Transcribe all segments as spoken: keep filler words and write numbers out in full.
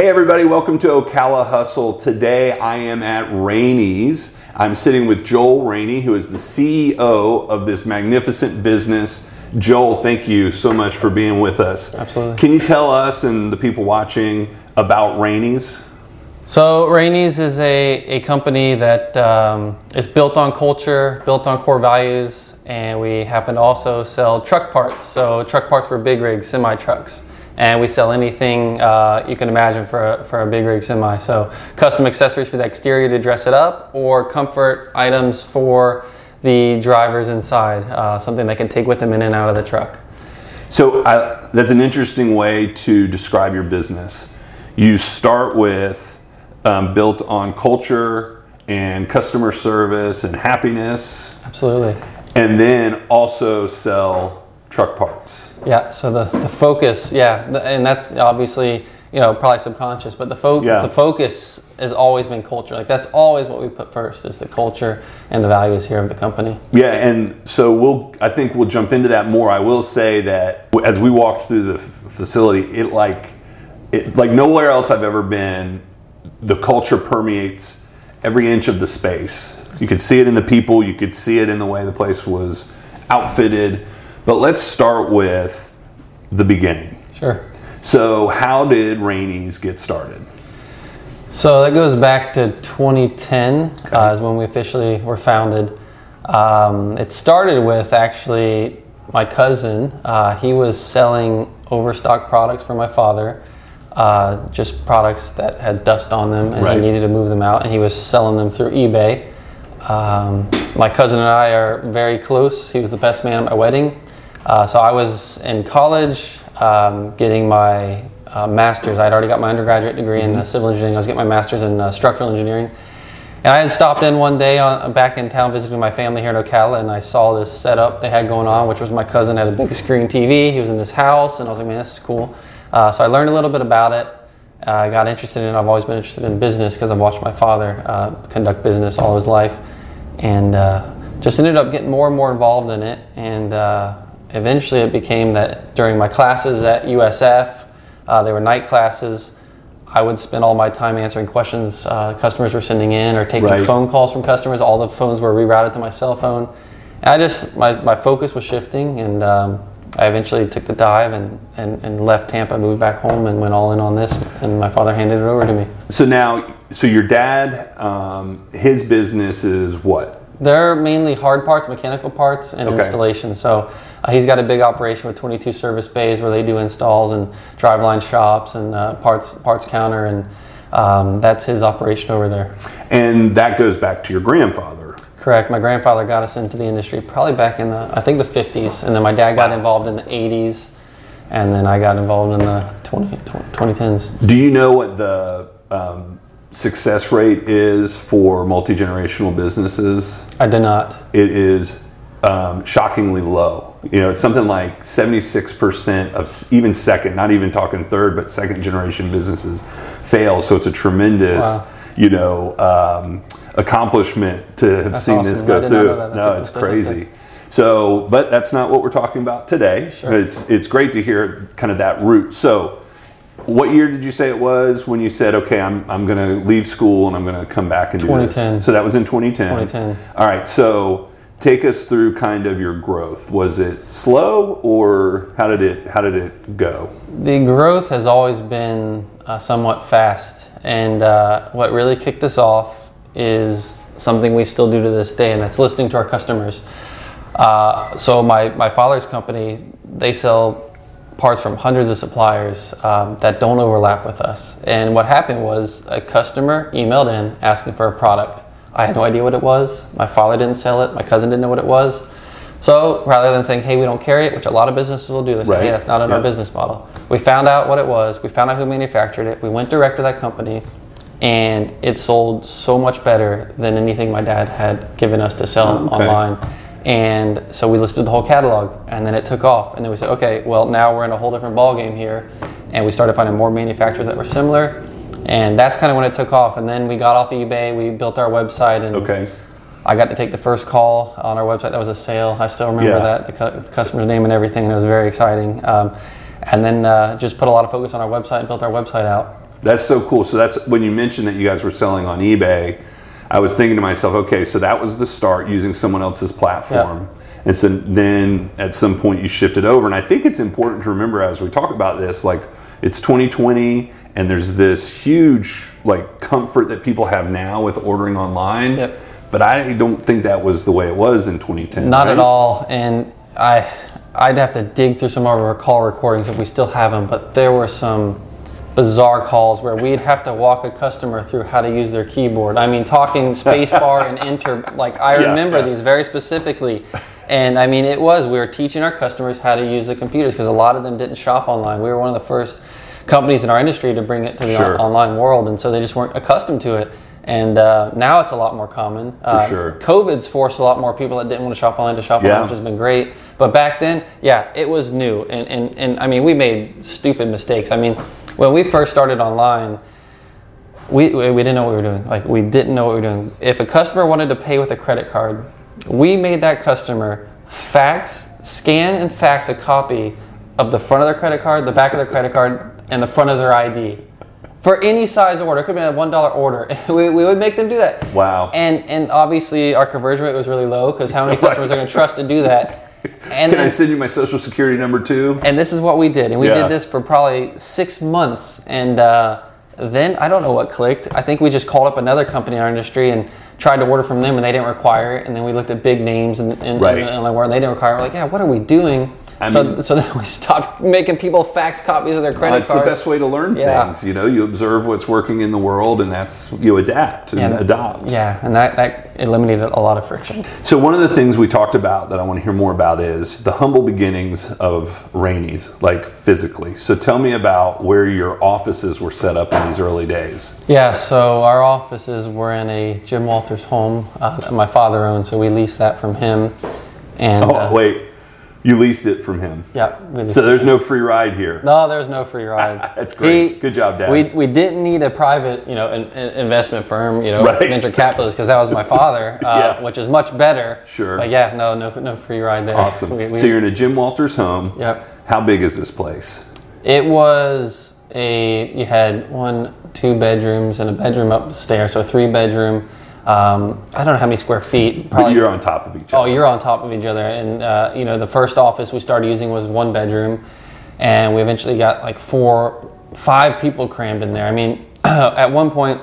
Hey everybody, welcome to Ocala Hustle. Today I am at Rainey's. I'm sitting with Joel Rainey, who is the C E O of this magnificent business. Joel, thank you so much for being with us. Absolutely. Can you tell us and the people watching about Rainey's? So Rainey's is a, a company that um, is built on culture, built on core values, and we happen to also sell truck parts. So truck parts for big rigs, semi-trucks. And we sell anything uh, you can imagine for a, for a big rig semi. So custom accessories for the exterior to dress it up, or comfort items for the drivers inside, uh, something they can take with them in and out of the truck. So I, that's an interesting way to describe your business. You start with um, built on culture and customer service and happiness. Absolutely. And then also sell truck parts. Yeah, so the, the focus, yeah, the, and that's obviously, you know, probably subconscious, but the, fo- yeah. the focus has always been culture. Like, that's always what we put first, is the culture and the values here of the company. Yeah, and so we'll, I think we'll jump into that more. I will say that as we walked through the f- facility, it like, it like nowhere else I've ever been, the culture permeates every inch of the space. You could see it in the people, you could see it in the way the place was outfitted. But let's start with the beginning. Sure. So how did Rainey's get started? So that goes back to twenty ten, okay. uh, is when we officially were founded. Um, it started with actually my cousin. Uh, he was selling overstock products for my father, uh, just products that had dust on them, and right. he needed to move them out, and he was selling them through eBay. Um, my cousin and I are very close. He was the best man at my wedding. Uh, so I was in college um, getting my uh, master's. I'd already got my undergraduate degree in uh, civil engineering. I was getting my master's in uh, structural engineering. And I had stopped in one day on, back in town visiting my family here in Ocala, and I saw this setup they had going on, which was my cousin had a big screen T V. He was in this house, and I was like, man, this is cool. Uh, so I learned a little bit about it. Uh, I got interested in it. I've always been interested in business because I've watched my father uh, conduct business all his life, and uh, just ended up getting more and more involved in it. And uh, eventually it became that during my classes at U S F, uh, they were night classes, I would spend all my time answering questions uh, customers were sending in, or taking right. phone calls from customers. All the phones were rerouted to my cell phone. And I just, my, my focus was shifting, and um, I eventually took the dive and, and, and left Tampa, moved back home, and went all in on this, and my father handed it over to me. So now, so your dad, um, his business is what? They're mainly hard parts, mechanical parts, and okay. installation. So uh, he's got a big operation with twenty-two service bays where they do installs and driveline shops and uh, parts parts counter, and um, that's his operation over there. And that goes back to your grandfather. Correct. My grandfather got us into the industry probably back in the, I think the fifties, and then my dad got involved in the eighties, and then I got involved in the twenty, twenty, twenty tens. Do you know what the um, success rate is for multi-generational businesses? I do not. It is um, shockingly low. You know, it's something like seventy-six percent of even second, not even talking third, but second generation businesses fail. So it's a tremendous, wow. you know, um, accomplishment to have that's seen awesome. This go through. That. No, it's crazy. So, but that's not what we're talking about today. Sure. It's it's great to hear kind of that route. So, what year did you say it was when you said, okay, I'm I'm going to leave school and I'm going to come back and do this? So that was in twenty ten. twenty ten. All right. So take us through kind of your growth. Was it slow, or how did it how did it go? The growth has always been uh, somewhat fast, and uh, what really kicked us off is something we still do to this day, and that's listening to our customers. Uh, so my, my father's company, they sell parts from hundreds of suppliers um, that don't overlap with us. And what happened was a customer emailed in asking for a product. I had no idea what it was. My father didn't sell it. My cousin didn't know what it was. So rather than saying, hey, we don't carry it, which a lot of businesses will do, they say, right. hey, that's not in yep. our business model. We found out what it was. We found out who manufactured it. We went direct to that company. And it sold so much better than anything my dad had given us to sell okay. online. And so we listed the whole catalog, and then it took off. And then we said, okay, well, now we're in a whole different ballgame here. And we started finding more manufacturers that were similar. And that's kind of when it took off. And then we got off eBay, we built our website, and okay. I got to take the first call on our website. That was a sale. I still remember yeah. that, the, cu- the customer's name and everything, and it was very exciting. Um, and then uh, just put a lot of focus on our website and built our website out. That's so cool. So that's when you mentioned that you guys were selling on eBay. I was thinking to myself, okay, so that was the start, using someone else's platform. Yeah. And so then at some point you shifted over. And I think it's important to remember as we talk about this, like it's twenty twenty and there's this huge like comfort that people have now with ordering online. Yep. But I don't think that was the way it was in twenty ten. Not right? at all. And I, I'd have to dig through some of our call recordings if we still have them, but there were some bizarre calls where we'd have to walk a customer through how to use their keyboard. I mean, talking space bar and enter, like I yeah, remember yeah. these very specifically. And I mean, it was, we were teaching our customers how to use the computers because a lot of them didn't shop online. We were one of the first companies in our industry to bring it to the sure. on- online world. And so they just weren't accustomed to it. And uh, now it's a lot more common. For uh, sure. COVID's forced a lot more people that didn't want to shop online to shop yeah. online, which has been great. But back then, yeah, it was new. And, and, and I mean, we made stupid mistakes. I mean, when we first started online, we, we didn't know what we were doing. Like, we didn't know what we were doing. If a customer wanted to pay with a credit card, we made that customer fax, scan and fax a copy of the front of their credit card, the back of their credit card, and the front of their I D. For any size order. It could have been a one dollar order. We, we would make them do that. Wow. And and obviously our conversion rate was really low because how many customers are going to trust to do that? And Can then, I send you my social security number too? And this is what we did. And we yeah. did this for probably six months. And uh, then I don't know what clicked. I think we just called up another company in our industry and tried to order from them and they didn't require it. And then we looked at big names and, and, right. and, and like, well, they didn't require it. We're like, yeah, what are we doing? I so, mean, so then we stopped making people fax copies of their credit cards. That's the best way to learn yeah. things. You know, you observe what's working in the world, and that's you adapt and yeah, adopt. Yeah, and that, that eliminated a lot of friction. So one of the things we talked about that I want to hear more about is the humble beginnings of Rainey's, like physically. So tell me about where your offices were set up in these early days. Yeah, so our offices were in a Jim Walters home uh, that my father owned, so we leased that from him. And oh, uh, wait. You leased it from him. Yeah. So there's no free ride here. No, there's no free ride. That's great. He, Good job, Dad. We we didn't need a private, you know, an, an investment firm, you know, right. venture capitalist, because that was my father, uh, yeah. which is much better. Sure. But yeah, no, no, no free ride there. Awesome. We, we, so you're in a Jim Walters home. Yep. How big is this place? It was a. You had one, two bedrooms, and a bedroom upstairs, so a three bedroom. Um, I don't know how many square feet. Probably. But you're on top of each other. Oh, you're on top of each other. And, uh, you know, the first office we started using was one bedroom. And we eventually got like four, five people crammed in there. I mean, at one point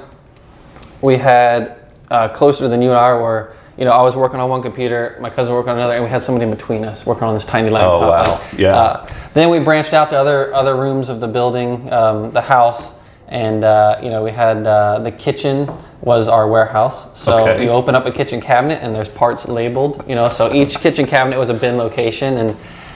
we had uh, closer than you and I were. You know, I was working on one computer, my cousin was working on another, and we had somebody in between us working on this tiny laptop. Oh, wow. Yeah. Uh, then we branched out to other, other rooms of the building, um, the house. And, uh, you know, we had uh, the kitchen was our warehouse. So okay. you open up a kitchen cabinet and there's parts labeled, you know. So each kitchen cabinet was a bin location. And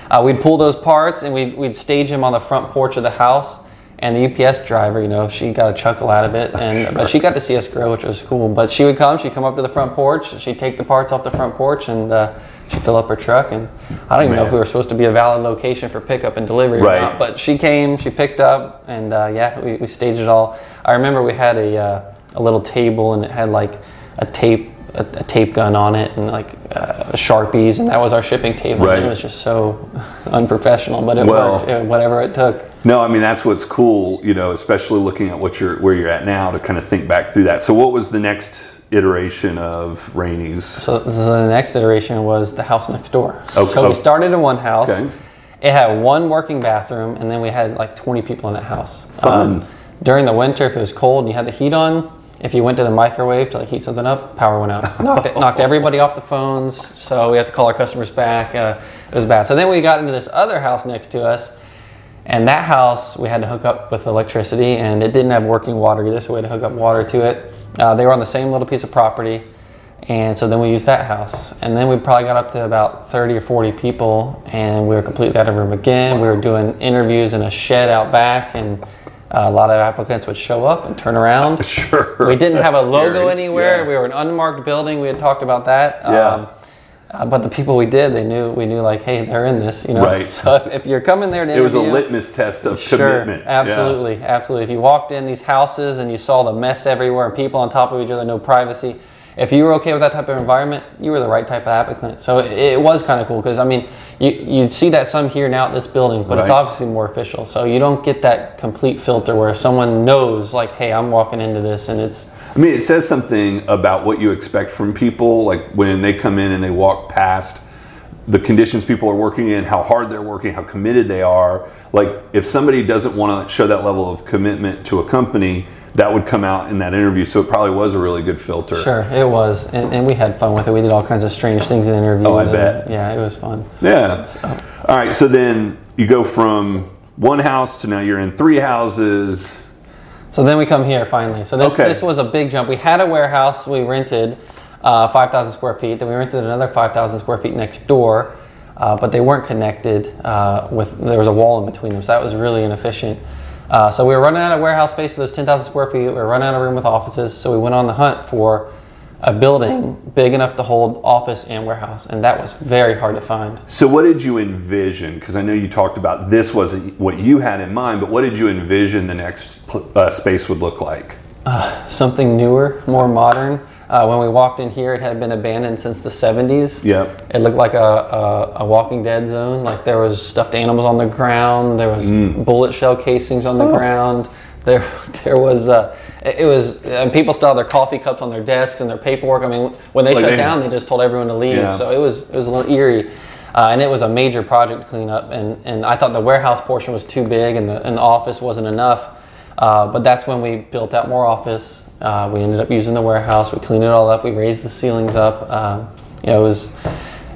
uh, we'd pull those parts and we'd, we'd stage them on the front porch of the house. And the U P S driver, you know, she got a chuckle out of it. And sure. But she got to see us grow, which was cool. But she would come. She'd come up to the front porch. She'd take the parts off the front porch and uh, she'd fill up her truck. And I don't even Man. know if we were supposed to be a valid location for pickup and delivery right. or not. But she came. She picked up. And, uh, yeah, we, we staged it all. I remember we had a uh, a little table, and it had, like, a tape a, a tape gun on it and, like, uh, Sharpies. And that was our shipping table. Right. And it was just so unprofessional. But it well, worked, it, whatever it took. No, I mean, that's what's cool, you know, especially looking at what you're where you're at now to kind of think back through that. So what was the next iteration of Rainey's? So the next iteration was the house next door. Okay. So we started in one house. Okay. It had one working bathroom, and then we had like twenty people in that house. Fun. Um, during the winter, if it was cold and you had the heat on, if you went to the microwave to like heat something up, power went out. Knocked, it, knocked everybody off the phones, so we had to call our customers back. Uh, it was bad. So then we got into this other house next to us. And that house, we had to hook up with electricity, and it didn't have working water either, so we had to hook up water to it. Uh, they were on the same little piece of property, and so then we used that house. And then we probably got up to about thirty or forty people, and we were completely out of room again. We were doing interviews in a shed out back, and a lot of applicants would show up and turn around. Sure. We didn't have a logo scary. anywhere. Yeah. We were an unmarked building. We had talked about that. Yeah. Um, Uh, but the people we did, they knew we knew like, hey, they're in this, you know. Right. So if, if you're coming there to interview, it was a litmus test of sure, commitment. Absolutely, yeah. absolutely. If you walked in these houses and you saw the mess everywhere and people on top of each other, no privacy. If you were okay with that type of environment, you were the right type of applicant. So it, it was kind of cool because I mean, you you see that some here now at this building, but right. It's obviously more official. So you don't get that complete filter where someone knows, like, hey, I'm walking into this and it's... I mean, it says something about what you expect from people, like when they come in and they walk past the conditions people are working in, how hard they're working, how committed they are. Like, if somebody doesn't want to show that level of commitment to a company, that would come out in that interview. So it probably was a really good filter. Sure, it was. And, and we had fun with it. We did all kinds of strange things in interviews. Oh, I bet. And, yeah, it was fun. Yeah. So. All right, so then you go from one house to now you're in three houses. So then we come here finally. So this, okay. this was a big jump. We had a warehouse we rented. Uh, five thousand square feet. Then we rented another five thousand square feet next door, uh, but they weren't connected. Uh, with there was a wall in between them, so that was really inefficient. Uh, so we were running out of warehouse space for those ten thousand square feet. We were running out of room with offices, so we went on the hunt for a building big enough to hold office and warehouse, and that was very hard to find. So what did you envision? Because I know you talked about this wasn't what you had in mind, but what did you envision the next uh, space would look like? Uh, something newer, more modern. Uh, when we walked in here, it had been abandoned since the seventies. Yep. It looked like a, a, a Walking Dead zone. Like, there was stuffed animals on the ground. There was mm. bullet shell casings on the oh. ground. There there was, uh, it was, and people still had their coffee cups on their desks and their paperwork. I mean, when they like shut they, down, they just told everyone to leave. Yeah. So it was it was a little eerie. Uh, and it was a major project cleanup. And, and I thought the warehouse portion was too big and the, and the office wasn't enough. Uh, but that's when we built out more office. Uh, we ended up using the warehouse. We cleaned it all up. We raised the ceilings up. Uh, you know, it was,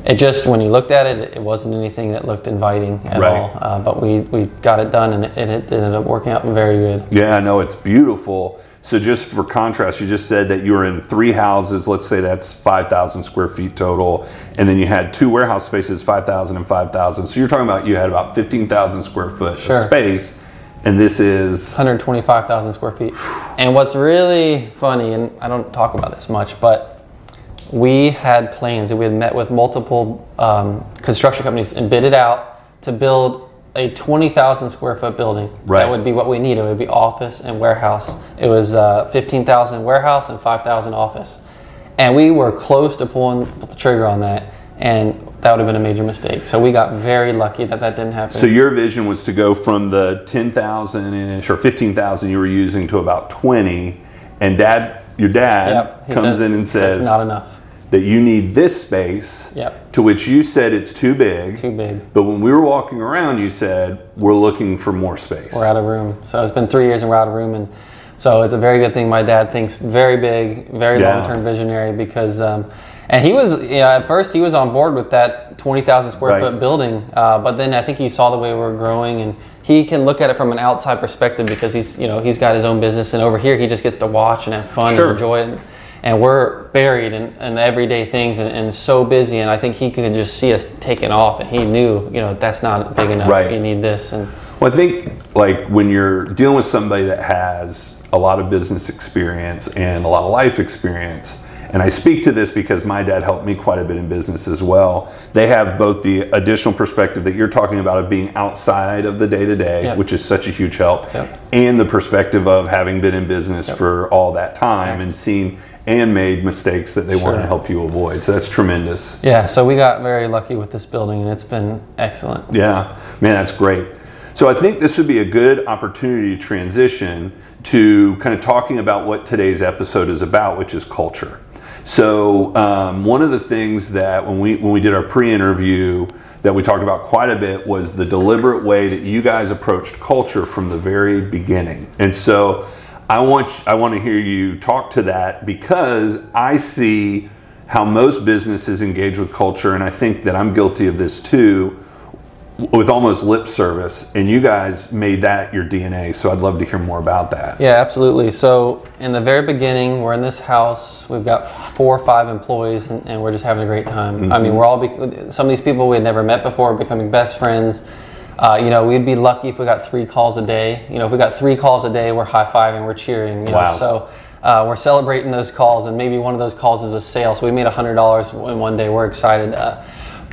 it just, when you looked at it, it wasn't anything that looked inviting at right. all. Uh, but we, we got it done, and it, it ended up working out very good. Yeah, I know. It's beautiful. So just for contrast, you just said that you were in three houses. Let's say that's five thousand square feet total. And then you had two warehouse spaces, five thousand and five thousand. So you're talking about you had about fifteen thousand square foot sure. of space. And this is one hundred twenty-five thousand square feet. And what's really funny, and I don't talk about this much, but we had plans and we had met with multiple um, construction companies and bid it out to build a twenty thousand square foot building. Right. That would be what we needed. It would be office and warehouse. It was uh, fifteen thousand warehouse and five thousand office. And we were close to pulling the trigger on that. And that would have been a major mistake. So we got very lucky that that didn't happen. So your vision was to go from the ten thousand-ish or fifteen thousand you were using to about twenty, and dad, your dad yep. comes says, in and says, says not enough. That you need this space, yep. to which you said it's too big. Too big. But when we were walking around, you said, we're looking for more space. We're out of room. So it's been three years and we're out of room. And so it's a very good thing my dad thinks very big, very yeah. long-term visionary, because... Um, And he was, you know, at first he was on board with that twenty thousand square right. foot building, uh, but then I think he saw the way we were growing, and he can look at it from an outside perspective because he's, you know, he's got his own business, and over here he just gets to watch and have fun sure. and enjoy it. And we're buried in, in the everyday things and, and so busy, and I think he could just see us taking off, and he knew, you know, that's not big enough. Right. You need this. And well, I think like when you're dealing with somebody that has a lot of business experience and a lot of life experience. And I speak to this because my dad helped me quite a bit in business as well. They have both the additional perspective that you're talking about of being outside of the day-to-day, yep. which is such a huge help, yep. and the perspective of having been in business yep. for all that time and seen and made mistakes that they sure. want to help you avoid. So that's tremendous. Yeah, so we got very lucky with this building, and it's been excellent. Yeah, man, that's great. So I think this would be a good opportunity to transition to kind of talking about what today's episode is about, which is culture. So um, one of the things that when we when we did our pre-interview that we talked about quite a bit was the deliberate way that you guys approached culture from the very beginning. And so I want I want to hear you talk to that, because I see how most businesses engage with culture, and I think that I'm guilty of this too, with almost lip service, and you guys made that your D N A, so I'd love to hear more about that. Yeah, absolutely. So in the very beginning, we're in this house, we've got four or five employees, and, and we're just having a great time. Mm-hmm. I mean, we're all, be- some of these people we had never met before, becoming best friends. Uh, you know, we'd be lucky if we got three calls a day. You know, if we got three calls a day, we're high-fiving, we're cheering. You wow. know, so uh, we're celebrating those calls, and maybe one of those calls is a sale, so we made one hundred dollars in one day. We're excited. Uh,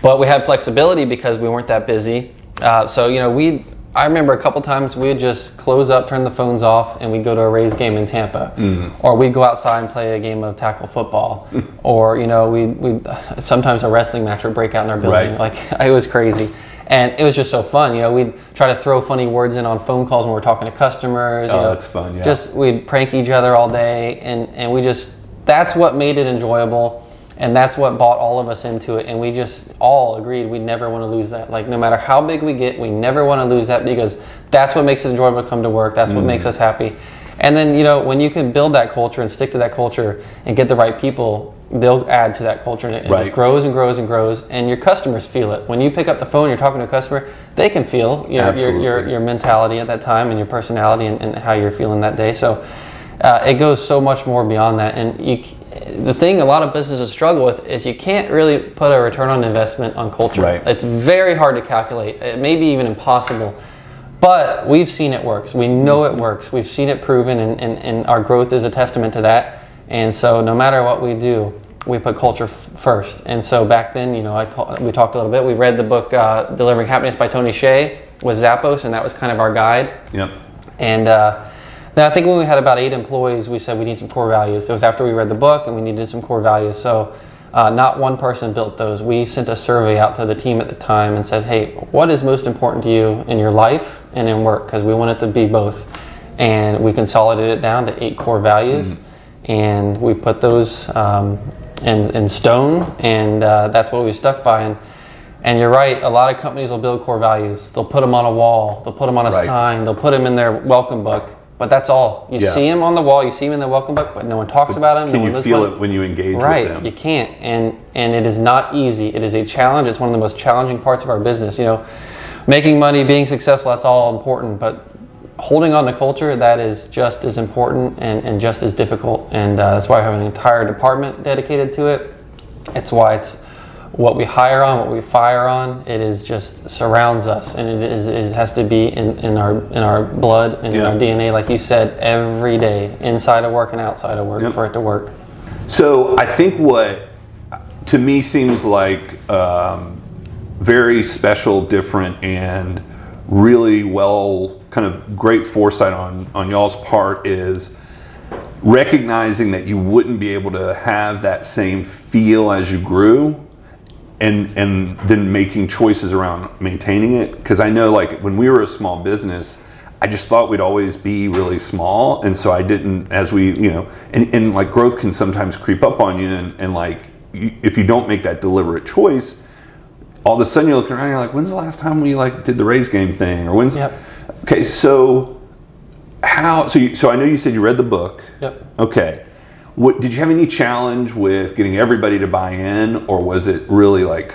But we had flexibility because we weren't that busy. Uh, so, you know, we I remember a couple times we'd just close up, turn the phones off, and we'd go to a Rays game in Tampa. Mm-hmm. Or we'd go outside and play a game of tackle football. Or, you know, we we sometimes a wrestling match would break out in our building. Right. Like, it was crazy. And it was just so fun. You know, we'd try to throw funny words in on phone calls when we were talking to customers. Oh, you know, that's fun, yeah. Just, we'd prank each other all day. And, and we just, that's what made it enjoyable. And that's what bought all of us into it. And we just all agreed we never want to lose that. Like, no matter how big we get, we never want to lose that, because that's what makes it enjoyable to come to work. That's what mm. makes us happy. And then, you know, when you can build that culture and stick to that culture and get the right people, they'll add to that culture. And it right. just grows and grows and grows. And your customers feel it. When you pick up the phone, you're talking to a customer, they can feel you know, your, your your mentality at that time and your personality and, and how you're feeling that day. So uh, it goes so much more beyond that. And you The thing a lot of businesses struggle with is you can't really put a return on investment on culture. Right. It's very hard to calculate. It may be even impossible. But we've seen it works. We know it works. We've seen it proven, and, and, and our growth is a testament to that. And so no matter what we do, we put culture f- first. And so back then, you know, I ta- we talked a little bit. We read the book uh, Delivering Happiness by Tony Hsieh with Zappos, and that was kind of our guide. Yep. And uh Now, I think when we had about eight employees, we said we need some core values. It was after we read the book, and we needed some core values. So uh, not one person built those. We sent a survey out to the team at the time and said, hey, what is most important to you in your life and in work? Because we want it to be both. And we consolidated it down to eight core values. Mm-hmm. And we put those um, in, in stone. And uh, that's what we stuck by. And, And you're right, a lot of companies will build core values. They'll put them on a wall. They'll put them on a right. sign. They'll put them in their welcome book. But that's all. You yeah. see him on the wall, you see him in the welcome book, but no one talks but about him. Can no you one feel one. it when you engage right, with them? Right, you can't. And and it is not easy. It is a challenge. It's one of the most challenging parts of our business. You know, making money, being successful, that's all important. But holding on to culture, that is just as important and, and just as difficult. And uh, that's why we have an entire department dedicated to it. It's why it's what we hire on, what we fire on. It is just surrounds us, and it is it has to be in, in our in our blood and yep. in our D N A, like you said, every day, inside of work and outside of work, yep. for it to work. So I think what to me seems like um, very special, different, and really well, kind of great foresight on on y'all's part is recognizing that you wouldn't be able to have that same feel as you grew. And and then making choices around maintaining it. Because I know, like, when we were a small business, I just thought we'd always be really small. And so I didn't, as we, you know, and, and like growth can sometimes creep up on you. And, and like, you, if you don't make that deliberate choice, all of a sudden you're looking around and you're like, when's the last time we like did the Rays game thing? Or when's, yep. okay, so how, so, you, so I know you said you read the book. Yep. Okay. What, did you have any challenge with getting everybody to buy in, or was it really like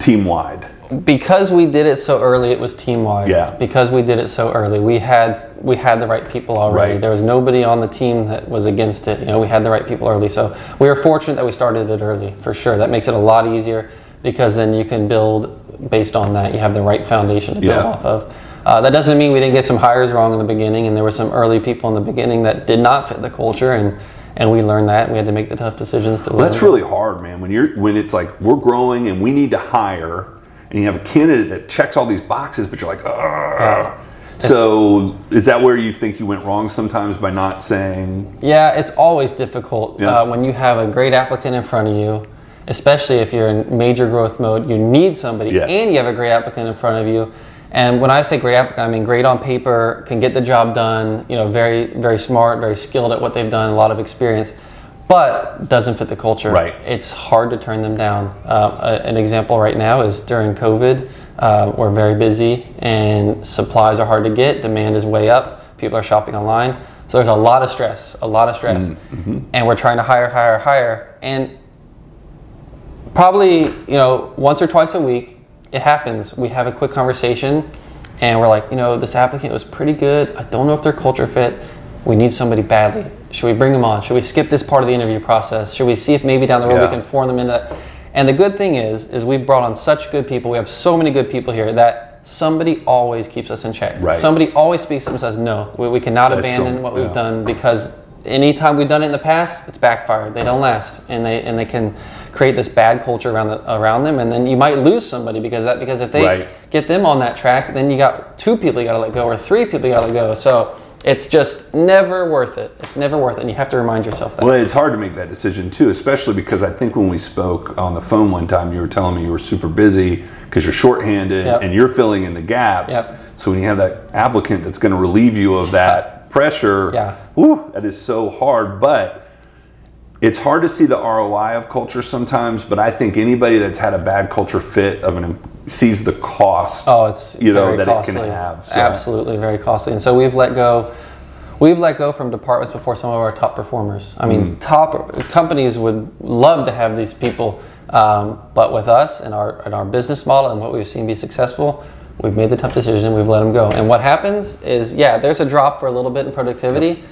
team-wide? Because we did it so early, it was team-wide. Yeah. Because we did it so early, we had we had the right people already. Right. There was nobody on the team that was against it. You know, we had the right people early, so we were fortunate that we started it early for sure. That makes it a lot easier, because then you can build based on that. You have the right foundation to build yeah. off of. Uh, that doesn't mean we didn't get some hires wrong in the beginning, and there were some early people in the beginning that did not fit the culture, and. And we learned that. We had to make the tough decisions. To well, that's really hard, man. When you're when it's like we're growing and we need to hire, and you have a candidate that checks all these boxes, but you're like, ah. Yeah. So is that where you think you went wrong sometimes by not saying? Yeah, it's always difficult yeah. uh, when you have a great applicant in front of you, especially if you're in major growth mode. You need somebody, yes. and you have a great applicant in front of you. And when I say great applicant, I mean great on paper, can get the job done, you know, very, very smart, very skilled at what they've done, a lot of experience, but doesn't fit the culture. Right. It's hard to turn them down. Uh, a, an example right now is during COVID, uh, we're very busy and supplies are hard to get. Demand is way up. People are shopping online. So there's a lot of stress, a lot of stress. Mm-hmm. And we're trying to hire, hire, hire. And probably, you know, once or twice a week, it happens. We have a quick conversation and we're like, you know, this applicant was pretty good. I don't know if they're culture fit. We need somebody badly. Should we bring them on? Should we skip this part of the interview process? Should we see if maybe down the road yeah. we can form them into that? And the good thing is, is we've brought on such good people. We have so many good people here that somebody always keeps us in check. Right. Somebody always speaks up and says, no, we, we cannot That's abandon so, what yeah. we've done, because anytime we've done it in the past, it's backfired. They don't last, and they and they can create this bad culture around the, around them, and then you might lose somebody because that because if they right. get them on that track, then you got two people you got to let go or three people you got to let go. So it's just never worth it. It's never worth it, and you have to remind yourself that. Well, it's hard to make that decision too, especially because I think when we spoke on the phone one time, you were telling me you were super busy because you're shorthanded yep. and you're filling in the gaps. Yep. So when you have that applicant that's going to relieve you of that pressure, yeah. whew, that is so hard. But it's hard to see the R O I of culture sometimes. But I think anybody that's had a bad culture fit of an sees the cost. Oh, it's you know that costly. It can have. So. Absolutely, very costly. And so we've let go. We've let go from departments before some of our top performers. I mean, mm. top companies would love to have these people, um, but with us and our and our business model and what we've seen be successful. We've made the tough decision. We've let them go. And what happens is, yeah, there's a drop for a little bit in productivity,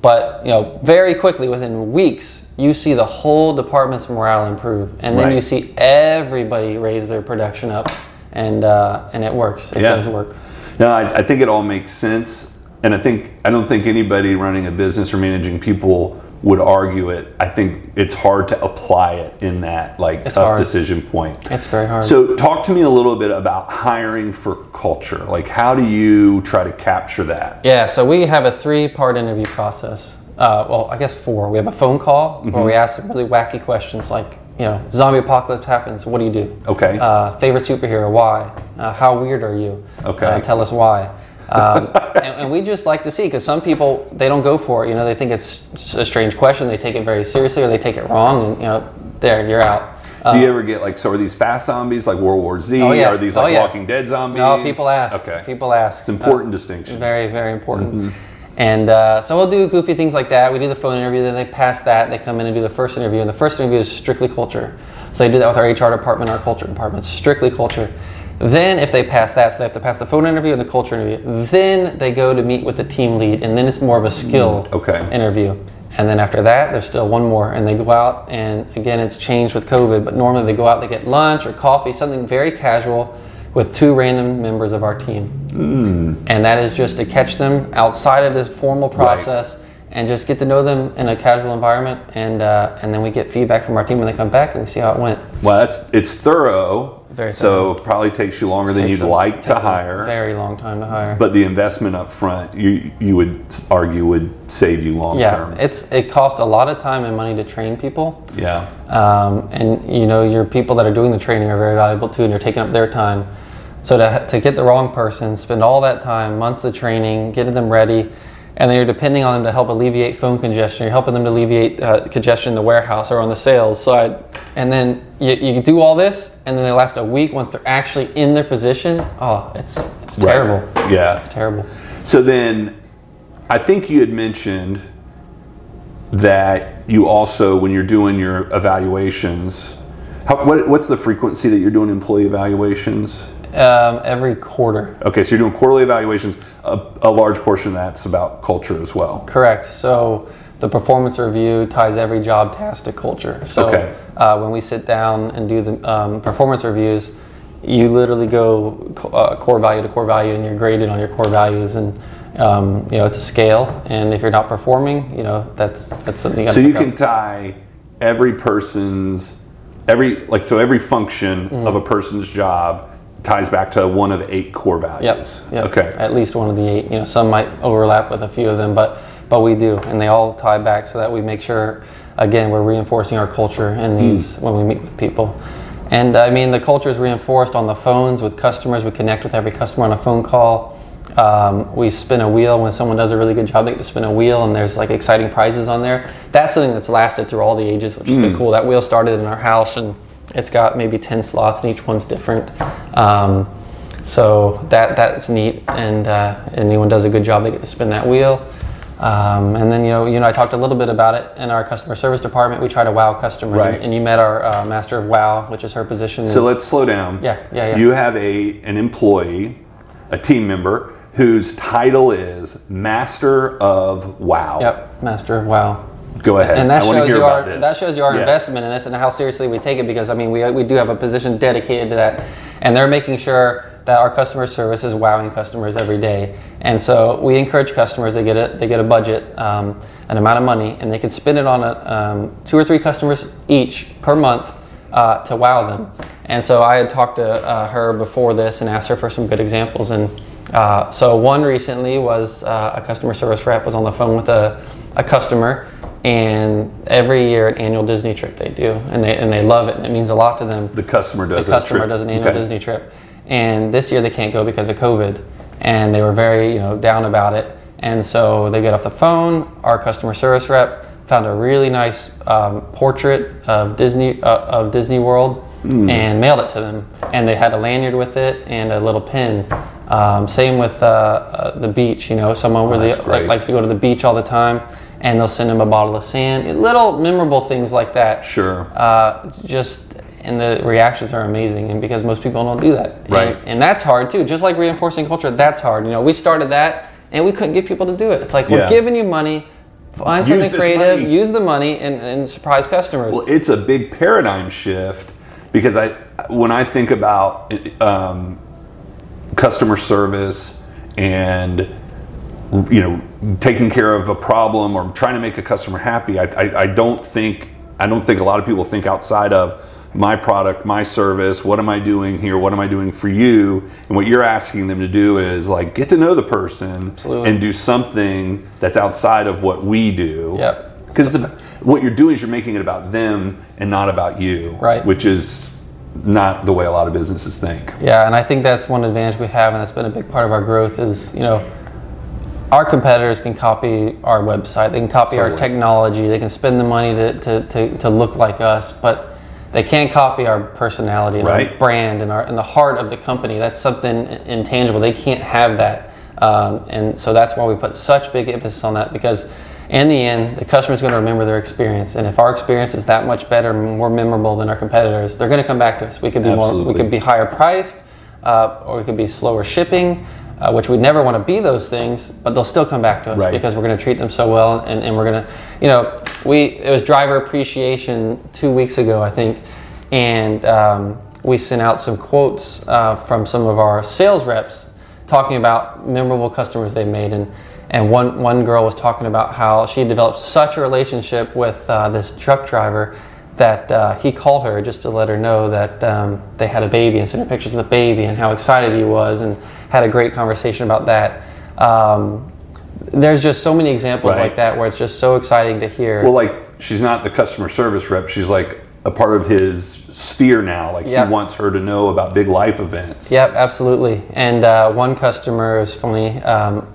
but you know, very quickly within weeks, you see the whole department's morale improve, and then right. you see everybody raise their production up, and uh, and it works. It yeah. does work. No, I, I think it all makes sense, and I think I don't think anybody running a business or managing people would argue it. I think it's hard to apply it in that like it's tough hard. Decision point. It's very hard. So talk to me a little bit about hiring for culture. Like how do you try to capture that? Yeah, so we have a three-part interview process. Uh, well, I guess four. We have a phone call mm-hmm. where we ask some really wacky questions like, you know, zombie apocalypse happens, what do you do? Okay. Uh, favorite superhero, why? Uh, how weird are you? Okay. Uh, tell us why. um, and, and we just like to see because some people they don't go for it. You know, they think it's a strange question. They take it very seriously, or they take it wrong, and you know, there you're out. Um, Do you ever get like so? Are these fast zombies like World War Z? Oh, yeah. Are these like oh, yeah. Walking Dead zombies? No, people ask. Okay, people ask. It's an important uh, distinction. Very, very important. Mm-hmm. And uh, so we'll do goofy things like that. We do the phone interview, then they pass that, they come in and do the first interview, and the first interview is strictly culture. So they do that with our H R department, our culture department, strictly culture. Then if they pass that, so they have to pass the phone interview and the culture interview, then they go to meet with the team lead, and then it's more of a skill okay. interview. And then after that, there's still one more, and they go out, and again, it's changed with COVID, but normally they go out, they get lunch or coffee, something very casual with two random members of our team. Mm. And that is just to catch them outside of this formal process right. and just get to know them in a casual environment, and uh, and then we get feedback from our team when they come back, and we see how it went. Well, that's it's thorough. Very so it probably takes you longer than you'd a, like to hire. Very long time to hire. But the investment up front, you you would argue, would save you long yeah, term. Yeah, it's it costs a lot of time and money to train people. Yeah. Um, and you know your people that are doing the training are very valuable too, and you're taking up their time. So to to get the wrong person, spend all that time, months of training, getting them ready, and then you're depending on them to help alleviate phone congestion. You're helping them to alleviate uh, congestion in the warehouse or on the sales side. And then you, you do all this, and then they last a week once they're actually in their position. Oh, it's it's terrible. Right. Yeah. It's terrible. So then I think you had mentioned that you also, when you're doing your evaluations, how, what, what's the frequency that you're doing employee evaluations? Um, every quarter. Okay, so you're doing quarterly evaluations. A, a large portion of that's about culture as well. Correct. So the performance review ties every job task to culture. So okay. uh, when we sit down and do the um, performance reviews, you literally go uh, core value to core value, and you're graded on your core values, and um, you know it's a scale. And if you're not performing, you know that's that's something. You gotta so you can up. tie every person's every like so every function mm-hmm. of a person's job. Ties back to one of eight core values. Yep, yep. Okay. At least one of the eight. You know, some might overlap with a few of them, but but we do, and they all tie back so that we make sure, again, we're reinforcing our culture in these mm. when we meet with people. And I mean, the culture is reinforced on the phones with customers. We connect with every customer on a phone call. Um, we spin a wheel when someone does a really good job. They get to spin a wheel, and there's like exciting prizes on there. That's something that's lasted through all the ages, which has mm. been cool. That wheel started in our house, and it's got maybe ten slots, and each one's different. Um, so that that's neat, and uh, anyone does a good job, they get to spin that wheel. Um, and then you know, you know, I talked a little bit about it in our customer service department. We try to wow customers, right. and, and you met our uh, master of wow, which is her position. So in, let's slow down. Yeah, yeah, yeah. You have a an employee, a team member whose title is master of wow. Yep, master of wow. Go ahead. And that I shows you our that shows you our yes. investment in this and how seriously we take it, because I mean we we do have a position dedicated to that, and they're making sure that our customer service is wowing customers every day. And so we encourage customers. They get a they get a budget, um, an amount of money, and they can spend it on a, um, two or three customers each per month, uh, to wow them. And so I had talked to uh, her before this and asked her for some good examples. And uh, so one recently was uh, a customer service rep was on the phone with a, a customer, and every year an annual Disney trip they do, and they and they love it, and it means a lot to them. The customer does the customer trip. does an annual okay. Disney trip, and this year they can't go because of COVID, and they were very you know down about it. And so they get off the phone. Our customer service rep found a really nice um, portrait of Disney uh, of Disney World mm. and mailed it to them. And they had a lanyard with it and a little pin. Um, same with uh, uh, the beach. You know, someone really oh, like, likes to go to the beach all the time, and they'll send them a bottle of sand. Little memorable things like that. Sure. Uh, just and the reactions are amazing, and because most people don't do that. Right. And, and that's hard too. Just like reinforcing culture, that's hard. You know, we started that. And we couldn't get people to do it. It's like, we're yeah. giving you money, find use something creative, money. use the money, and, and surprise customers. Well, it's a big paradigm shift, because I, when I think about um, customer service and you know taking care of a problem or trying to make a customer happy, I, I, I don't think I don't think a lot of people think outside of my product, my service, what am I doing here, what am I doing for you? And what you're asking them to do is like get to know the person Absolutely. and do something that's outside of what we do. Yep. Because what you're doing is you're making it about them and not about you, right? Which is not the way a lot of businesses think. Yeah, and I think that's one advantage we have, and that's been a big part of our growth is, you know, our competitors can copy our website, they can copy totally. our technology, they can spend the money to, to, to, to look like us, but they can't copy our personality and right. our brand and our and the heart of the company. That's something intangible. They can't have that. Um, and so that's why we put such big emphasis on that, because in the end, the customer's going to remember their experience. And if our experience is that much better, more memorable than our competitors, they're going to come back to us. We could be Absolutely. more, we could be higher priced, uh, or we could be slower shipping, uh, which we'd never want to be those things, but they'll still come back to us right. because we're going to treat them so well, and, and we're going to, you know, We it was driver appreciation two weeks ago, I think, and um, we sent out some quotes uh, from some of our sales reps talking about memorable customers they made, and and one one girl was talking about how she developed such a relationship with uh, this truck driver that uh, he called her just to let her know that um, they had a baby and sent her pictures of the baby and how excited he was, and had a great conversation about that. Um, There's just so many examples right. like that where it's just so exciting to hear. Well, like, she's not the customer service rep. She's like a part of his sphere now. Like, yep. he wants her to know about big life events. Yep, absolutely. And uh, one customer is funny. Um,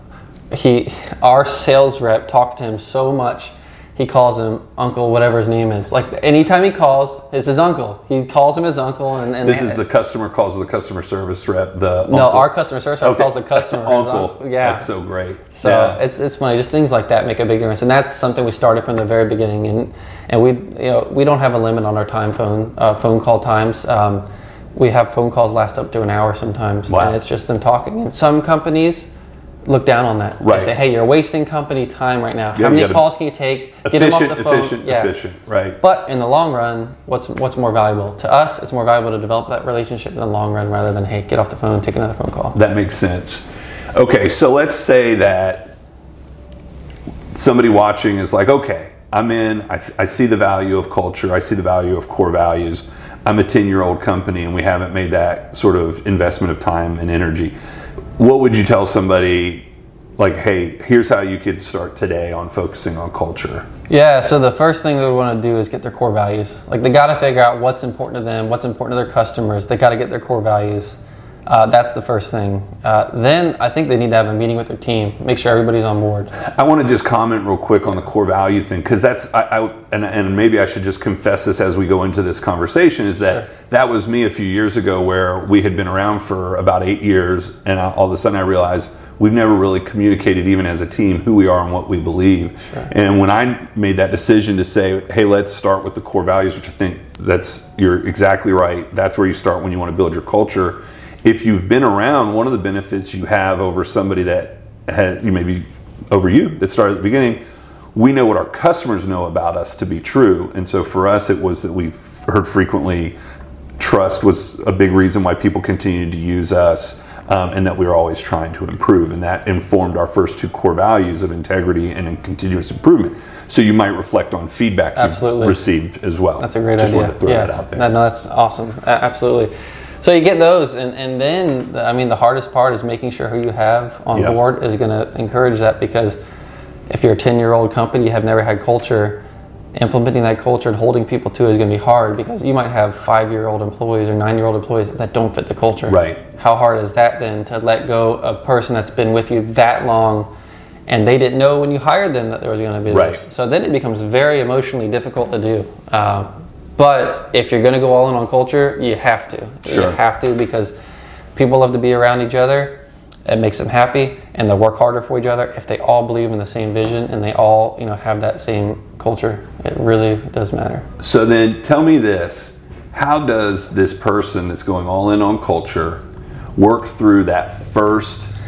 he, our sales rep talks to him so much, he calls him Uncle whatever his name is. Like, anytime he calls, it's his uncle. He calls him his uncle. And, and this is the customer calls the customer service rep the uncle. No, our customer service rep okay. calls the customer uncle. His un- yeah. That's so great. So yeah. it's it's funny. Just things like that make a big difference. And that's something we started from the very beginning. And and we you know we don't have a limit on our time phone uh, phone call times. Um, we have phone calls last up to an hour sometimes. Wow. And it's just them talking. And some companies look down on that. Right. They say, hey, you're wasting company time right now. Yeah, how many calls can you take? Efficient, Get them off the phone. Efficient, yeah. efficient, right. But in the long run, what's what's more valuable? To us, it's more valuable to develop that relationship in the long run rather than, hey, get off the phone and take another phone call. That makes sense. Okay, so let's say that somebody watching is like, okay, I'm in, I, I see the value of culture, I see the value of core values. I'm a ten-year-old company and we haven't made that sort of investment of time and energy. What would you tell somebody, like, hey, here's how you could start today on focusing on culture? Yeah, so the first thing they would want to do is get their core values. Like, they got to figure out what's important to them, what's important to their customers. They got to get their core values. Uh, that's the first thing. Uh, then I think they need to have a meeting with their team, make sure everybody's on board. I want to just comment real quick on the core value thing, because that's, I, I and, and maybe I should just confess this as we go into this conversation, is that sure. that was me a few years ago where we had been around for about eight years, and I, all of a sudden I realized we've never really communicated, even as a team, who we are and what we believe. Sure. And when I made that decision to say, hey, let's start with the core values, which I think that's, you're exactly right, that's where you start when you want to build your culture. If you've been around, one of the benefits you have over somebody that had, maybe over you, that started at the beginning, we know what our customers know about us to be true. And so for us, it was that we've heard frequently, trust was a big reason why people continued to use us. um, and that we were always trying to improve. And that informed our first two core values of integrity and continuous improvement. So you might reflect on feedback Absolutely. You've received as well. That's a great Just idea. Just wanted to throw yeah. that out there. No, no, that's awesome. Absolutely. So you get those, and, and then, I mean, the hardest part is making sure who you have on yep. board is going to encourage that, because if you're a ten-year-old company, you have never had culture, implementing that culture and holding people to it is going to be hard, because you might have five-year-old employees or nine-year-old employees that don't fit the culture. Right. How hard is that then to let go of a person that's been with you that long, and they didn't know when you hired them that there was going to be right. this? So then it becomes very emotionally difficult to do. Uh, But if you're going to go all in on culture, you have to. Sure. You have to, because people love to be around each other. It makes them happy, and they work harder for each other if they all believe in the same vision and they all, you know, have that same culture. It really does matter. So then tell me this. How does this person that's going all in on culture work through that first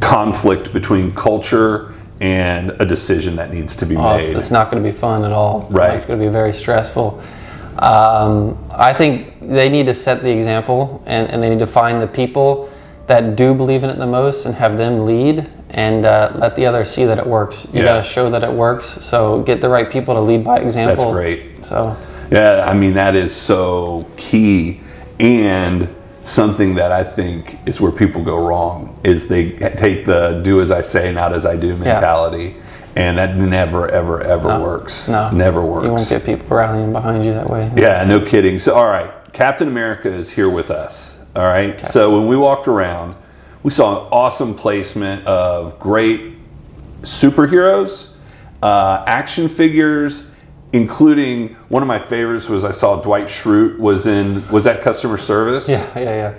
conflict between culture and a decision that needs to be oh, made? It's, it's not going to be fun at all. Right. It's going to be very stressful. Um, I think they need to set the example, and, and they need to find the people that do believe in it the most and have them lead, and uh, let the others see that it works. You yeah. got to show that it works. So get the right people to lead by example. That's great. So yeah, I mean, that is so key, and something that I think is where people go wrong is they take the do as I say, not as I do mentality. Yeah. And that never, ever, ever no. works. No. Never works. You won't get people rallying behind you that way. Yeah, no kidding. So, all right, Captain America is here with us. All right. Captain. So when we walked around, we saw an awesome placement of great superheroes, uh, action figures, including one of my favorites was I saw Dwight Schrute was in, was that customer service? Yeah, yeah, yeah.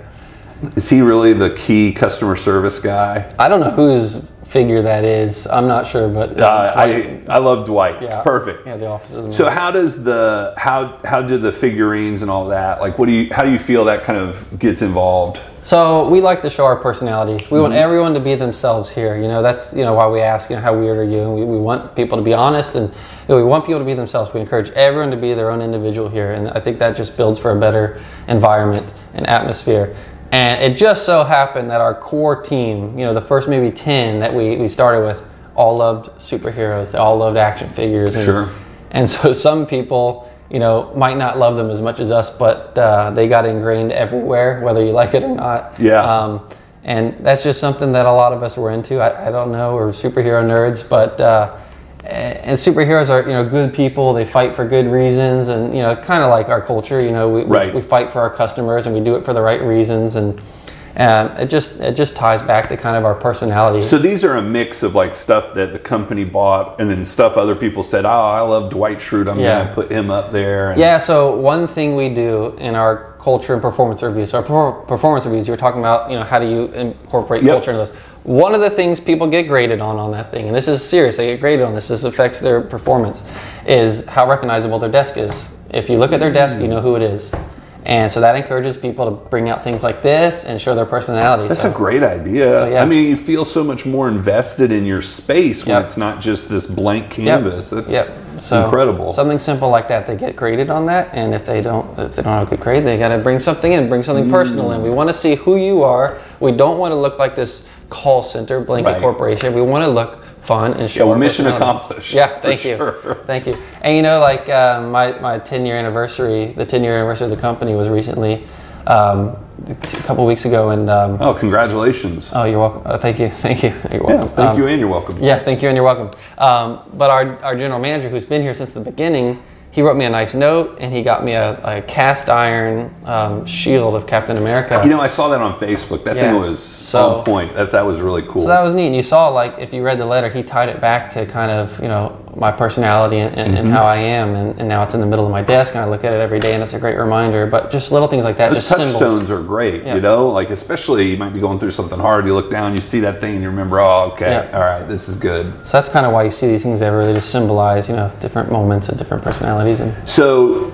Is he really the key customer service guy? I don't know whose figure that is. I'm not sure, but uh, Dwight, I I love Dwight. Yeah, it's perfect. Yeah, the office is amazing. So how does the how how do the figurines and all that, like what do you how do you feel that kind of gets involved? So we like to show our personality. We want everyone to be themselves here. You know, that's, you know, why we ask, you know, how weird are you? And we, we want people to be honest, and you know, we want people to be themselves. We encourage everyone to be their own individual here. And I think that just builds for a better environment and atmosphere. And it just so happened that our core team, you know, the first maybe ten that we, we started with, all loved superheroes. They all loved action figures. And, sure. And so some people, you know, might not love them as much as us, but uh, they got ingrained everywhere, whether you like it or not. Yeah. Um, and that's just something that a lot of us were into. I, I don't know, we're superhero nerds, but uh, and superheroes are, you know, good people. They fight for good reasons, and you know, kind of like our culture. You know, we, right. we we fight for our customers, and we do it for the right reasons, and um, it just it just ties back to kind of our personality. So these are a mix of like stuff that the company bought, and then stuff other people said, "Oh, I love Dwight Schrute. I'm yeah. going to put him up there." And yeah. So one thing we do in our culture and performance reviews. So our performance reviews, you were talking about, you know, how do you incorporate yep. culture into those? One of the things people get graded on on that thing, and this is serious, they get graded on this, this affects their performance, is how recognizable their desk is. If you look at their desk, you know who it is. And so that encourages people to bring out things like this and show their personality. That's so, a great idea. So, yeah. I mean, you feel so much more invested in your space when yep. it's not just this blank canvas. Yep. That's yep. So, incredible. Something simple like that, they get graded on that. And if they don't, if they don't have a good grade, they got to bring something in, bring something mm. personal in. We want to see who you are. We don't want to look like this call center blanket right. corporation. We want to look fun and show. Yeah, well, mission accomplished. Yeah, thank you. Sure. Thank you. And you know, like uh, my my ten year anniversary, the ten year anniversary of the company was recently um, a couple weeks ago, and um, oh, congratulations. Oh, you're welcome. Oh, thank you, thank you. You're welcome. Yeah, thank um, you, and you're welcome. Yeah, thank you, and you're welcome. Um, but our our general manager, who's been here since the beginning, he wrote me a nice note, and he got me a, a cast iron um, shield of Captain America. You know, I saw that on Facebook. That yeah. thing was so, on point. That that was really cool. So that was neat. And you saw, like, if you read the letter, he tied it back to kind of, you know, my personality and, and, mm-hmm. and how I am. And, and now it's in the middle of my desk, and I look at it every day, and it's a great reminder. But just little things like that. Those just touchstones symbols. Are great, yeah. you know? Like, especially you might be going through something hard. You look down, you see that thing, and you remember, oh, okay, yeah. all right, this is good. So that's kind of why you see these things that really just symbolize, you know, different moments and different personalities. So,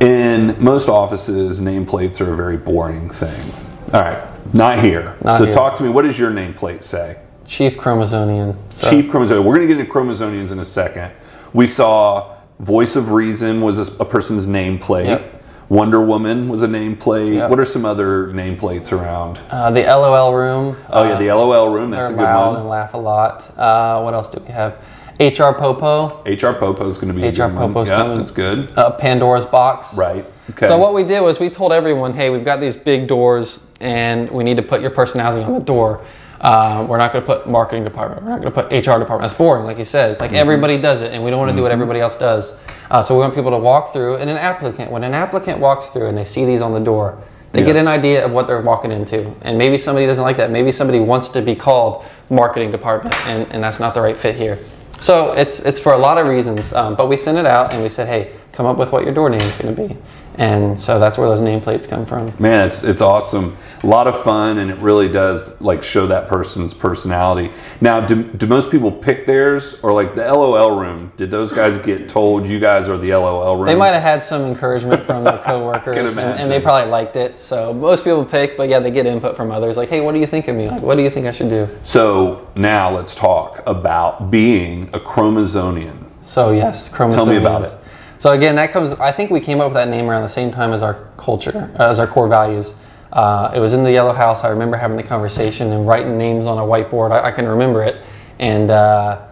in most offices, nameplates are a very boring thing. All right, not here. Not so, here. Talk to me. What does your nameplate say? Chief Chromazonian. So. Chief Chromazonian. We're going to get into Chromazonians in a second. We saw Voice of Reason was a, a person's nameplate. Yep. Wonder Woman was a nameplate. Yep. What are some other nameplates around? Uh, the L O L Room. Oh, yeah, the L O L Room. That's a good one. They're loud and laugh a lot. Uh, what else do we have? H R Popo. H R Popo is going to be a good one. Popo's yeah, that's good. Uh, Pandora's Box. Right. Okay. So what we did was we told everyone, hey, we've got these big doors, and we need to put your personality on the door. Uh, we're not going to put marketing department. We're not going to put H R department. That's boring, like you said. Like mm-hmm. everybody does it, and we don't want to mm-hmm. do what everybody else does. Uh, so we want people to walk through, and an applicant, when an applicant walks through and they see these on the door, they yes. get an idea of what they're walking into. And maybe somebody doesn't like that. Maybe somebody wants to be called marketing department, and, and that's not the right fit here. So it's it's for a lot of reasons, um, but we sent it out and we said, hey, come up with what your door name is going to be. And so that's where those nameplates come from. Man, it's it's awesome. A lot of fun, and it really does like show that person's personality. Now, do, do most people pick theirs, or like the L O L Room? Did those guys get told you guys are the L O L Room? They might have had some encouragement from their coworkers, and, and they probably liked it. So most people pick, but yeah, they get input from others. Like, hey, what do you think of me? Like, what do you think I should do? So now let's talk about being a Chromazonian. So yes, Chromazonians. Tell me about it. So again, that comes, I think we came up with that name around the same time as our culture, as our core values. Uh, it was in the Yellow House. I remember having the conversation and writing names on a whiteboard. I, I can remember it. And uh,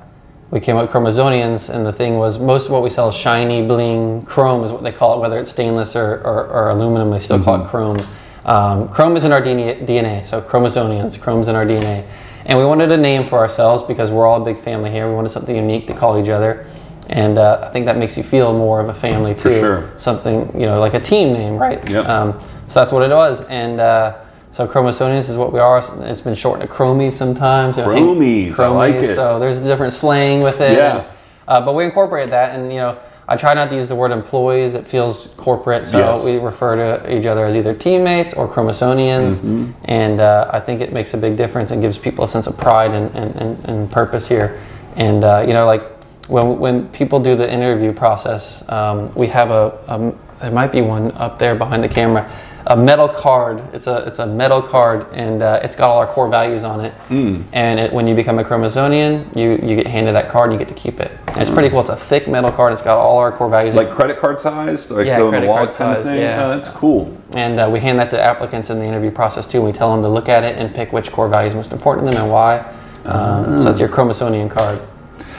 we came up with Chromazonians, and the thing was most of what we sell is shiny, bling, chrome is what they call it, whether it's stainless or, or, or aluminum, they still mm-hmm. call it chrome. Um, chrome is in our D N A, so Chromazonians, chrome's in our D N A. And we wanted a name for ourselves because we're all a big family here. We wanted something unique to call each other. And uh, I think that makes you feel more of a family too. For sure. Something, you know, like a team name, right? Yep. Um, so that's what it was. And uh, so Chromazonians is what we are. It's been shortened to Chromie sometimes. Chromies, Chromies, I like it. So there's a different slang with it. Yeah. And, uh, but we incorporated that. And, you know, I try not to use the word employees. It feels corporate. So yes. we refer to each other as either teammates or Chromazonians. Mm-hmm. And uh, I think it makes a big difference and gives people a sense of pride and, and, and, and purpose here. And, uh, you know, like, When when people do the interview process, um, we have a, a there might be one up there behind the camera, a metal card. It's a it's a metal card, and uh, it's got all our core values on it. Mm. And it, when you become a Chromazonian, you, you get handed that card, and you get to keep it. And it's pretty cool. It's a thick metal card. It's got all our core values. Like credit card sized, like yeah, go in the wallet size, kind of thing. Yeah, oh, that's cool. And uh, we hand that to applicants in the interview process too. We tell them to look at it and pick which core value is most important to them and why. Um, mm. So that's your Chromazonian card.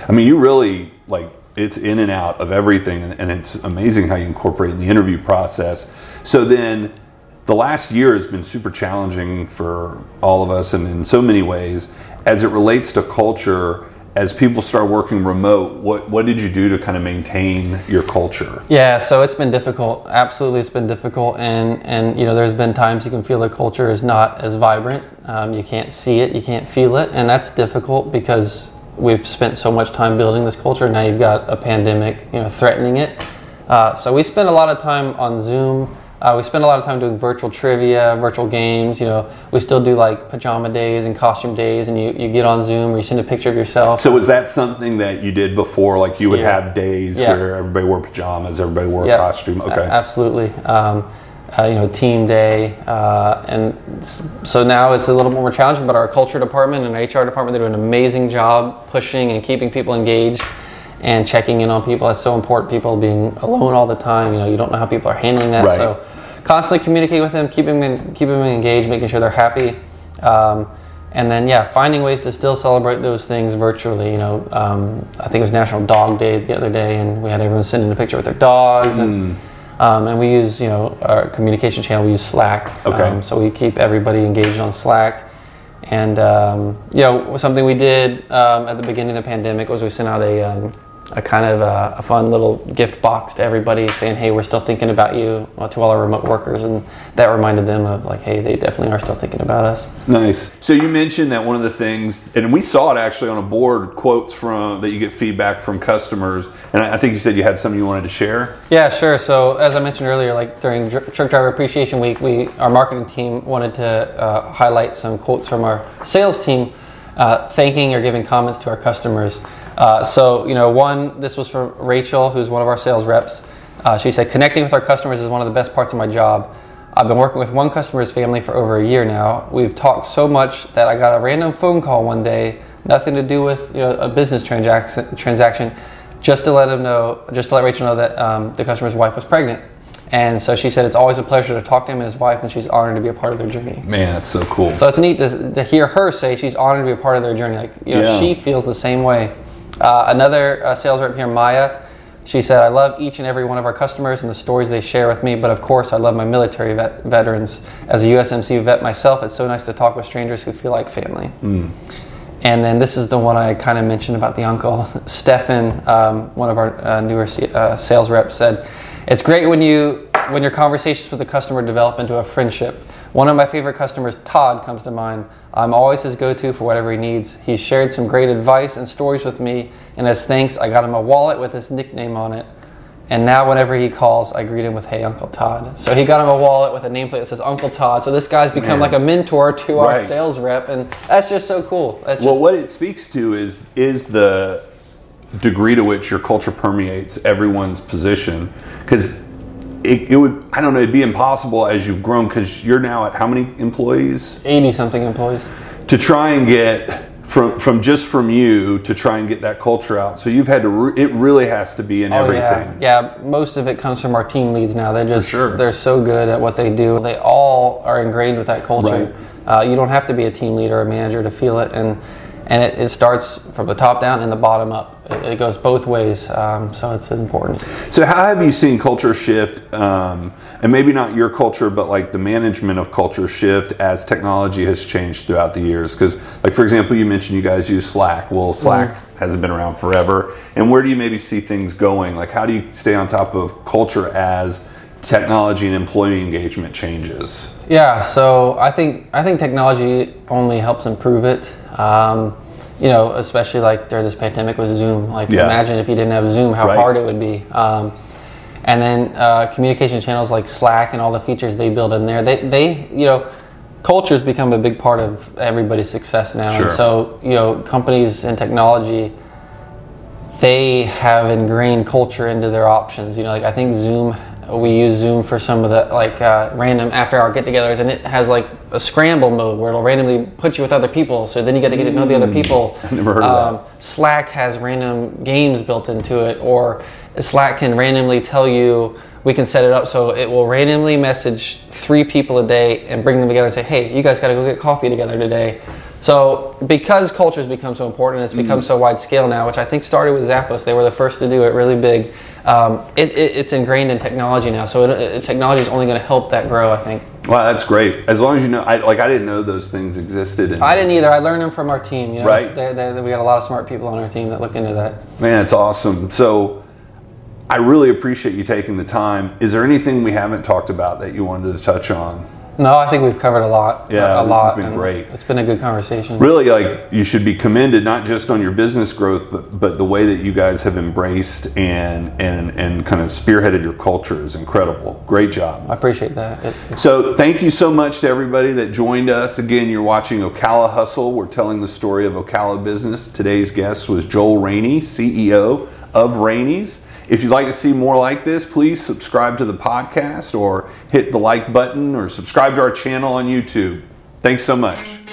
I mean, you really, like, it's in and out of everything, and, and it's amazing how you incorporate in the interview process. So then, the last year has been super challenging for all of us, and in so many ways, as it relates to culture. As people start working remote, what, what did you do to kind of maintain your culture? Yeah, so it's been difficult. Absolutely, it's been difficult. And, and you know, there's been times you can feel the culture is not as vibrant. Um, you can't see it, you can't feel it, and that's difficult because we've spent so much time building this culture. Now you've got a pandemic, you know, threatening it. Uh, so we spend a lot of time on Zoom. Uh, we spend a lot of time doing virtual trivia, virtual games. You know, we still do like pajama days and costume days, and you, you get on Zoom or you send a picture of yourself. So was that something that you did before? Like you would yeah. have days yeah. where everybody wore pajamas, everybody wore yeah. a costume. Okay, a- absolutely. Um, Uh, you know, team day, uh, and so now it's a little more challenging, but our culture department and H R department, they do an amazing job pushing and keeping people engaged and checking in on people. That's so important, people being alone all the time. You know, you don't know how people are handling that. Right. So constantly communicating with them, keeping them, keeping them engaged, making sure they're happy. Um, and then, yeah, finding ways to still celebrate those things virtually. You know, um, I think it was National Dog Day the other day, and we had everyone send in a picture with their dogs. Mm. and. Um, and we use, you know, our communication channel, we use Slack. Okay. Um, so we keep everybody engaged on Slack. And, um, you know, something we did um, at the beginning of the pandemic was we sent out a um, a kind of a, a fun little gift box to everybody saying, hey, we're still thinking about you, well, to all our remote workers. And that reminded them of like, hey, they definitely are still thinking about us. Nice. So you mentioned that one of the things, and we saw it actually on a board, quotes from that you get feedback from customers. And I think you said you had something you wanted to share. Yeah, sure. So as I mentioned earlier, like during Truck Driver Appreciation Week, we our marketing team wanted to uh, highlight some quotes from our sales team uh, thanking or giving comments to our customers. Uh, so, you know, one, this was from Rachel, who's one of our sales reps. Uh, she said, connecting with our customers is one of the best parts of my job. I've been working with one customer's family for over a year now. We've talked so much that I got a random phone call one day, nothing to do with, you know, a business transaction, transaction just to let him know, just to let Rachel know that um, the customer's wife was pregnant. And so she said it's always a pleasure to talk to him and his wife, and she's honored to be a part of their journey. Man, that's so cool. So it's neat to, to hear her say she's honored to be a part of their journey. Like, you know, yeah. she feels the same way. Uh, another uh, sales rep here, Maya, she said, I love each and every one of our customers and the stories they share with me, but of course I love my military vet- veterans. As a U S M C vet myself, it's so nice to talk with strangers who feel like family. Mm. And then this is the one I kind of mentioned about the uncle. Stephen, um, one of our uh, newer uh, sales reps, said, it's great when you when your conversations with the customer develop into a friendship. One of my favorite customers, Todd, comes to mind. I'm always his go-to for whatever he needs. He's shared some great advice and stories with me, and as thanks, I got him a wallet with his nickname on it. And now whenever he calls, I greet him with, hey, Uncle Todd. So he got him a wallet with a nameplate that says Uncle Todd. So this guy's become Man. like a mentor to our right. sales rep, and that's just so cool. That's well, just- what it speaks to is is the degree to which your culture permeates everyone's position, because it, it would I don't know it'd be impossible as you've grown, because you're now at how many employees? eighty something employees, to try and get from from just from you to try and get that culture out. So you've had to re- it really has to be in oh, everything. Yeah. yeah most of it comes from our team leads now. They're just sure. they're so good at what they do. They all are ingrained with that culture. Right. Uh, you don't have to be a team leader or a manager to feel it. And And it, it starts from the top down and the bottom up. It, it goes both ways, um, so it's important. So how have you seen culture shift, um, and maybe not your culture, but like the management of culture shift as technology has changed throughout the years? Because, like, for example, you mentioned you guys use Slack. Well, Slack mm-hmm. hasn't been around forever. And where do you maybe see things going? Like, how do you stay on top of culture as technology and employee engagement changes? Yeah, so I think I think technology only helps improve it. Um, you know, especially like during this pandemic with Zoom. Like, yeah. imagine if you didn't have Zoom, how right. hard it would be. Um, and then uh, communication channels like Slack and all the features they build in there. They, they, you know, culture's become a big part of everybody's success now. Sure. And so, you know, companies and technology, they have ingrained culture into their options. You know, like I think Zoom. We use Zoom for some of the like uh, random after-hour get-togethers, and it has like a scramble mode where it'll randomly put you with other people. So then you get to get to know the other people. I've never heard um, of that. Slack has random games built into it, or Slack can randomly tell you. We can set it up so it will randomly message three people a day and bring them together and say, "Hey, you guys got to go get coffee together today." So because culture has become so important, it's become mm-hmm. so wide scale now, which I think started with Zappos. They were the first to do it really big. Um, it, it, it's ingrained in technology now, so it, it, technology is only going to help that grow, I think. Wow, that's great. As long as you know, I, like I didn't know those things existed. In I didn't either. I learned them from our team. You know? Right. They're, they're, we got a lot of smart people on our team that look into that. Man, it's awesome. So I really appreciate you taking the time. Is there anything we haven't talked about that you wanted to touch on? No, I think we've covered a lot. Yeah, a this lot. Has been great. It's been a good conversation. Really, like, you should be commended not just on your business growth, but, but the way that you guys have embraced and and and kind of spearheaded your culture is incredible. Great job. I appreciate that. It, so thank you so much to everybody that joined us. Again, you're watching Ocala Hustle. We're telling the story of Ocala business. Today's guest was Joel Rainey, C E O of Rainey's. If you'd like to see more like this, please subscribe to the podcast or hit the like button or subscribe to our channel on YouTube. Thanks so much.